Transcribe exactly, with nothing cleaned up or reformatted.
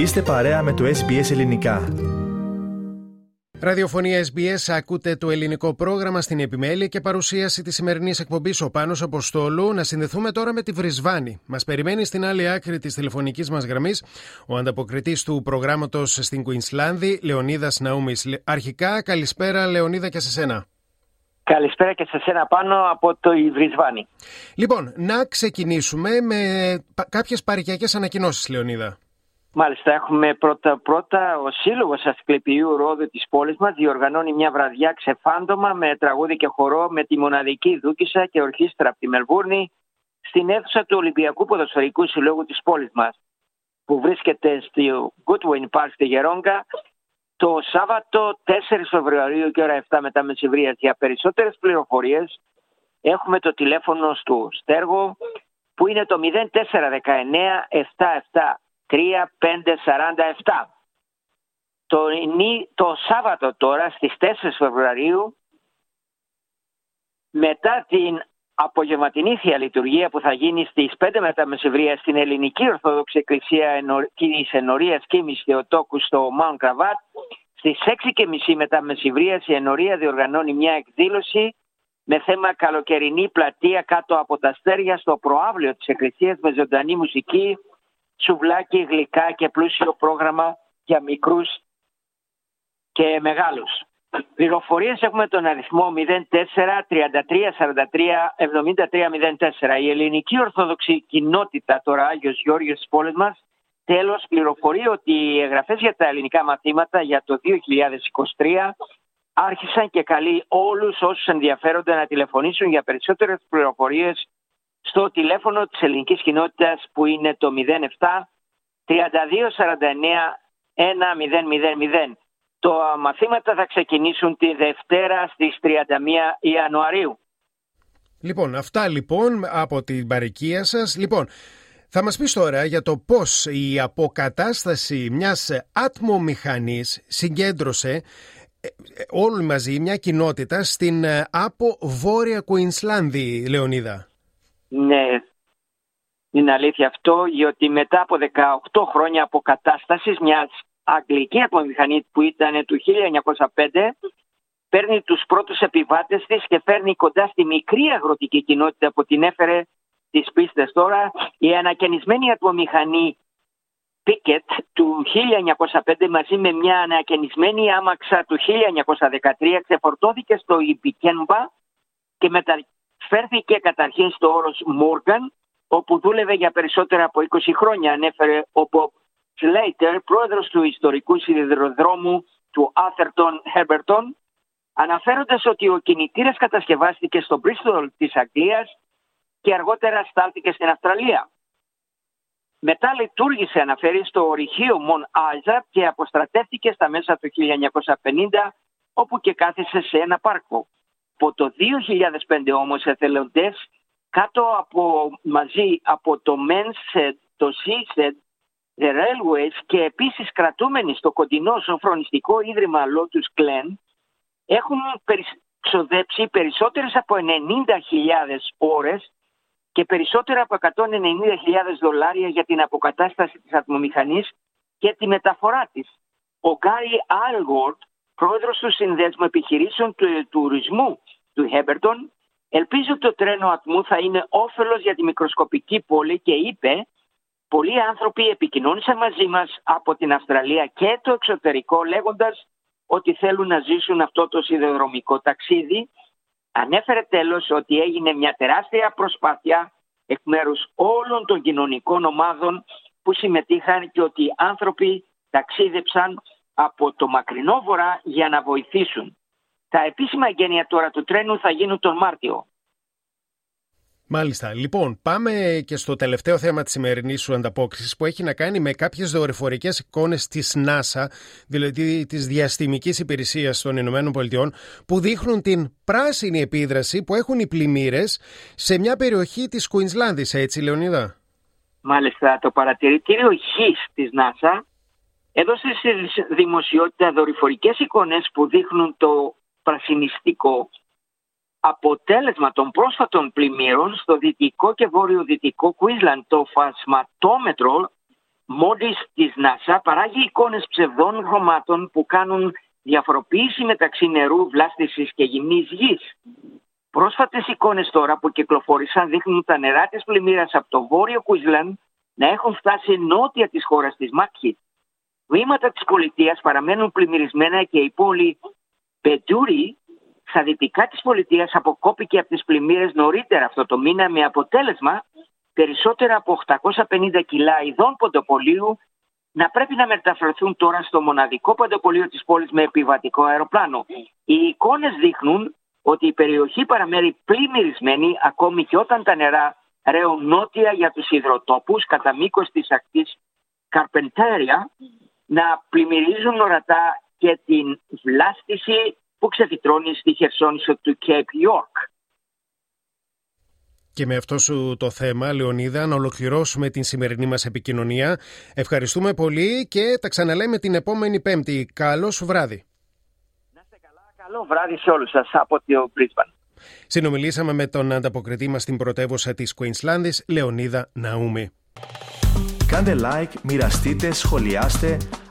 Είστε παρέα με το Ες Μπι Ες Ελληνικά. Ραδιοφωνία Ες Μπι Ες, ακούτε το ελληνικό πρόγραμμα στην επιμέλεια και παρουσίαση της σημερινής εκπομπής ο Πάνος Αποστόλου. Να συνδεθούμε τώρα με τη Βρισβάνη. Μας περιμένει στην άλλη άκρη της τηλεφωνικής μας γραμμής ο ανταποκριτής του προγράμματος στην Κουινσλάνδη, Λεωνίδας Ναούμης. Αρχικά, καλησπέρα Λεωνίδα και σε σένα. Καλησπέρα και σε σένα πάνω από το Βρισβάνη. Λοιπόν, να ξεκινήσουμε με κάποιες παροικιακές ανακοινώσεις, Λεωνίδα. Μάλιστα, έχουμε πρώτα-πρώτα ο Σύλλογος Ασκληπιού Ρόδου της πόλης μας διοργανώνει μια βραδιά ξεφάντωμα με τραγούδι και χορό με τη μοναδική δούκισσα και ορχήστρα από τη Μελβούρνη στην αίθουσα του Ολυμπιακού Ποδοσφαιρικού Συλλόγου της πόλης μας που βρίσκεται στο Goodwin Park στη Γερόγκα το Σάββατο τέσσερις Φεβρουαρίου και ώρα επτά μετά μεσημβρία. Για περισσότερες πληροφορίες έχουμε το τηλέφωνο στο Στέργο που είναι το μηδέν τέσσερα ένα εννιά επτά επτά τρία πέντε τέσσερα επτά. Το, το Σάββατο τώρα στις τέσσερις Φεβρουαρίου μετά την απογευματινή θεία λειτουργία που θα γίνει στις πέντε μετά μεσημβρία στην Ελληνική Ορθόδοξη Εκκλησία της Ενορίας Κήμης και Θεοτόκου στο Mount Kravat στις έξι και μισή μετά μεσημβρία η Ενορία διοργανώνει μια εκδήλωση με θέμα καλοκαιρινή πλατεία κάτω από τα αστέρια στο προαύλιο της Εκκλησίας με ζωντανή μουσική, σουβλάκι, γλυκά και πλούσιο πρόγραμμα για μικρούς και μεγάλους. Πληροφορίες έχουμε τον αριθμό μηδέν τέσσερα τρία τρία τέσσερα τρία επτά τρία μηδέν τέσσερα. Η ελληνική ορθόδοξη κοινότητα, τώρα Άγιος Γιώργιος της πόλης μας, τέλος πληροφορεί ότι οι εγγραφές για τα ελληνικά μαθήματα για το δύο χιλιάδες είκοσι τρία άρχισαν και καλεί όλους όσους ενδιαφέρονται να τηλεφωνήσουν για περισσότερες πληροφορίες στο τηλέφωνο της ελληνικής κοινότητας που είναι το μηδέν επτά τρία δύο τέσσερα εννιά ένα μηδέν μηδέν μηδέν. Τα μαθήματα θα ξεκινήσουν τη Δευτέρα στις τριάντα μία Ιανουαρίου. Λοιπόν, αυτά λοιπόν από την παροικία σας. Λοιπόν, θα μας πεις τώρα για το πώς η αποκατάσταση μιας ατμομηχανής συγκέντρωσε όλοι μαζί μια κοινότητα στην από Βόρεια Κουινσλάνδη, Λεωνίδα. Ναι, είναι αλήθεια αυτό, γιατί μετά από δεκαοκτώ χρόνια αποκατάστασης μιας αγγλική ατμομηχανή που ήταν του χίλια εννιακόσια πέντε παίρνει τους πρώτους επιβάτες της και φέρνει κοντά στη μικρή αγροτική κοινότητα που την έφερε τις πίστες τώρα. Η ανακαινισμένη ατμομηχανή Pickett του χίλια εννιακόσια πέντε μαζί με μια ανακαινισμένη άμαξα του χίλια εννιακόσια δεκατρία ξεφορτώθηκε στο Ιπι-Κέμπα και μετα... φέρθηκε καταρχήν στο όρος Morgan, όπου δούλευε για περισσότερα από είκοσι χρόνια, ανέφερε ο Bob Slater, πρόεδρος του ιστορικού σιδηροδρόμου του Atherton-Herberton, αναφέροντας ότι ο κινητήρας κατασκευάστηκε στο Bristol της Αγγλίας και αργότερα στάλθηκε στην Αυστραλία. Μετά λειτουργήσε, αναφέρει, στο ορυχείο Μον Άζα και αποστρατεύτηκε στα μέσα του χίλια εννιακόσια πενήντα, όπου και κάθισε σε ένα πάρκο. Από το δύο χιλιάδες πέντε όμως εθελοντές κάτω από, μαζί από το Mensted, το Seated Railways και επίσης κρατούμενοι στο κοντινό σοφρονιστικό ίδρυμα Lotus Glen έχουν ξοδέψει περισσότερες από ενενήντα χιλιάδες ώρες και περισσότερα από εκατόν ενενήντα χιλιάδες δολάρια για την αποκατάσταση της ατμομηχανής και τη μεταφορά της. Ο Γκάρι Άλγκορτ, πρόεδρος του Συνδέσμου Επιχειρήσεων του Τουρισμού του Heberton, ελπίζει ότι το τρένο ατμού θα είναι όφελος για τη μικροσκοπική πόλη και είπε «Πολλοί άνθρωποι επικοινώνησαν μαζί μας από την Αυστραλία και το εξωτερικό λέγοντας ότι θέλουν να ζήσουν αυτό το σιδηροδρομικό ταξίδι». Ανέφερε τέλος ότι έγινε μια τεράστια προσπάθεια εκ μέρους όλων των κοινωνικών ομάδων που συμμετείχαν και ότι οι άνθρωποι ταξίδεψαν από το μακρινό βορρά για να βοηθήσουν. Τα επίσημα εγγένεια τώρα του τρένου θα γίνουν τον Μάρτιο. Μάλιστα. Λοιπόν, πάμε και στο τελευταίο θέμα της σημερινής σου ανταπόκρισης που έχει να κάνει με κάποιες δορυφορικές εικόνες της NASA, δηλαδή της διαστημικής υπηρεσίας των ΗΠΑ, που δείχνουν την πράσινη επίδραση που έχουν οι πλημμύρες σε μια περιοχή της Κουινσλάνδης, έτσι Λεωνίδα. Μάλιστα. Το παρατηρητήριο Γης της NASA έδωσε στη δημοσιότητα δορυφορικές εικόνες που δείχνουν το πρασινιστικό αποτέλεσμα των πρόσφατων πλημμύρων στο δυτικό και βόρειο-δυτικό Κουίνσλαντ. Το φασματόμετρο MODIS της NASA παράγει εικόνες ψευδών χρωμάτων που κάνουν διαφοροποίηση μεταξύ νερού, βλάστησης και γυμνής γης. Πρόσφατες εικόνες τώρα που κυκλοφόρησαν δείχνουν τα νερά της πλημμύρας από το βόρειο Κουίσλαν να έχουν φτάσει νότια της χώρας της Μάκη. Βήματα της πολιτείας παραμένουν πλημμυρισμένα και η πόλη Πετούρι στα δυτικά της πολιτείας αποκόπηκε από τις πλημμύρες νωρίτερα αυτό το μήνα με αποτέλεσμα περισσότερα από οκτακόσια πενήντα κιλά ειδών ποντοπολίου να πρέπει να μεταφερθούν τώρα στο μοναδικό ποντοπολείο της πόλης με επιβατικό αεροπλάνο. Οι εικόνες δείχνουν ότι η περιοχή παραμένει πλημμυρισμένη ακόμη και όταν τα νερά ρέουν νότια για τους υδροτόπους κατά μήκος της ακτής Καρπεντάρια να πλημμυρίζουν ορατά και την βλάστηση που ξεφυτρώνει στη χερσόνησο του Κέπ Ιόρκ. Και με αυτό σου το θέμα, Λεωνίδα, να ολοκληρώσουμε την σημερινή μας επικοινωνία. Ευχαριστούμε πολύ και τα ξαναλέμε την επόμενη Πέμπτη. Καλώς βράδυ. Να είστε καλά, καλό βράδυ σε όλους σας από το Brisbane. Συνομιλήσαμε με τον ανταποκριτή μας στην πρωτεύουσα της Κουίνσλάνδης, Λεωνίδα Ναούμη. Κάντε like, μοιραστείτε, σχολιάστε,